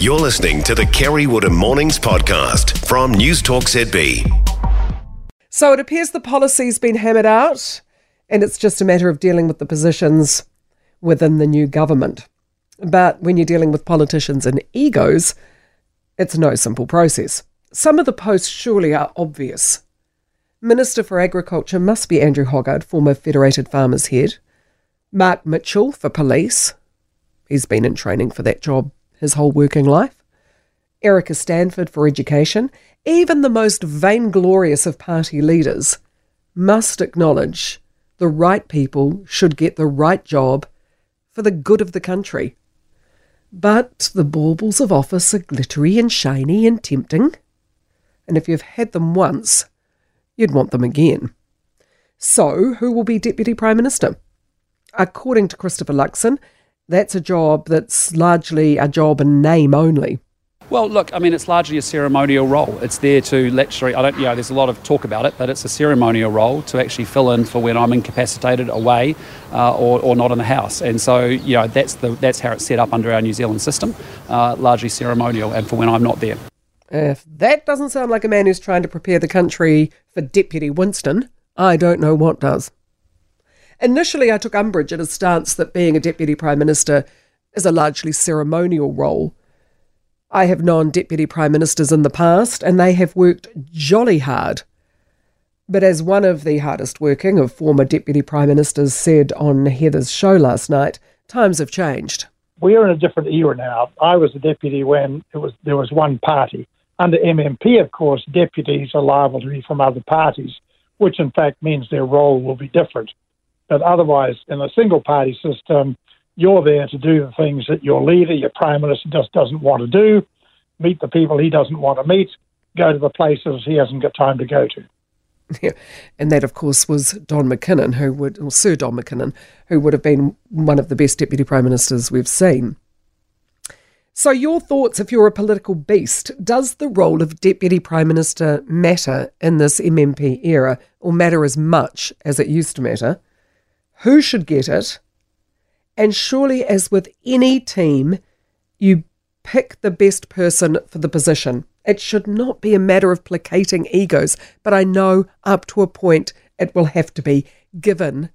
You're listening to the Kerre Woodham Mornings podcast from Newstalk ZB. So it appears the policy's been hammered out and it's just a matter of dealing with the positions within the new government. But when you're dealing with politicians and egos, it's no simple process. Some of the posts surely are obvious. Minister for Agriculture must be Andrew Hoggard, former Federated Farmers head. Mark Mitchell for police. He's been in training for that job his whole working life. Erica Stanford for education. Even the most vainglorious of party leaders must acknowledge the right people should get the right job for the good of the country. But the baubles of office are glittery and shiny and tempting. And if you've had them once, you'd want them again. So, who will be Deputy Prime Minister? According to Christopher Luxon, that's a job that's largely a job in name only. Well, look, I mean, it's largely a ceremonial role. It's there to literally, there's a lot of talk about it, but it's a ceremonial role to actually fill in for when I'm incapacitated, away, or not in the house. And so, that's how it's set up under our New Zealand system, largely ceremonial and for when I'm not there. If that doesn't sound like a man who's trying to prepare the country for Deputy Winston, I don't know what does. Initially, I took umbrage at his stance that being a Deputy Prime Minister is a largely ceremonial role. I have known Deputy Prime Ministers in the past and they have worked jolly hard. But as one of the hardest working of former Deputy Prime Ministers said on Heather's show last night, times have changed. We're in a different era now. I was a deputy when there was one party. Under MMP, of course, deputies are liable to be from other parties, which in fact means their role will be different. But otherwise, in a single party system, you're there to do the things that your leader, your Prime Minister, just doesn't want to do, meet the people he doesn't want to meet, go to the places he hasn't got time to go to. Yeah. And that, of course, was Sir Don McKinnon, who would have been one of the best Deputy Prime Ministers we've seen. So your thoughts, if you're a political beast, does the role of Deputy Prime Minister matter in this MMP era, or matter as much as it used to matter? Who should get it? And surely, as with any team, you pick the best person for the position. It should not be a matter of placating egos, but I know up to a point it will have to be, given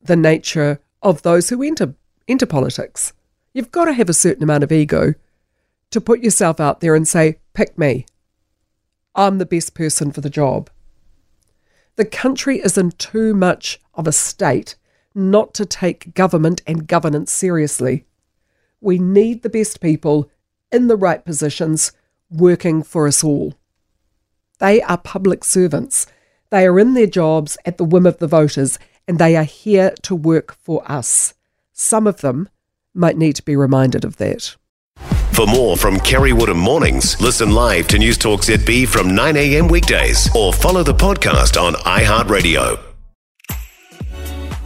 the nature of those who enter politics. You've got to have a certain amount of ego to put yourself out there and say, pick me. I'm the best person for the job. The country is in too much of a state not to take government and governance seriously. We need the best people in the right positions working for us all. They are public servants. They are in their jobs at the whim of the voters, and they are here to work for us. Some of them might need to be reminded of that. For more from Kerre Woodham Mornings, listen live to Newstalk ZB from 9am weekdays or follow the podcast on iHeartRadio.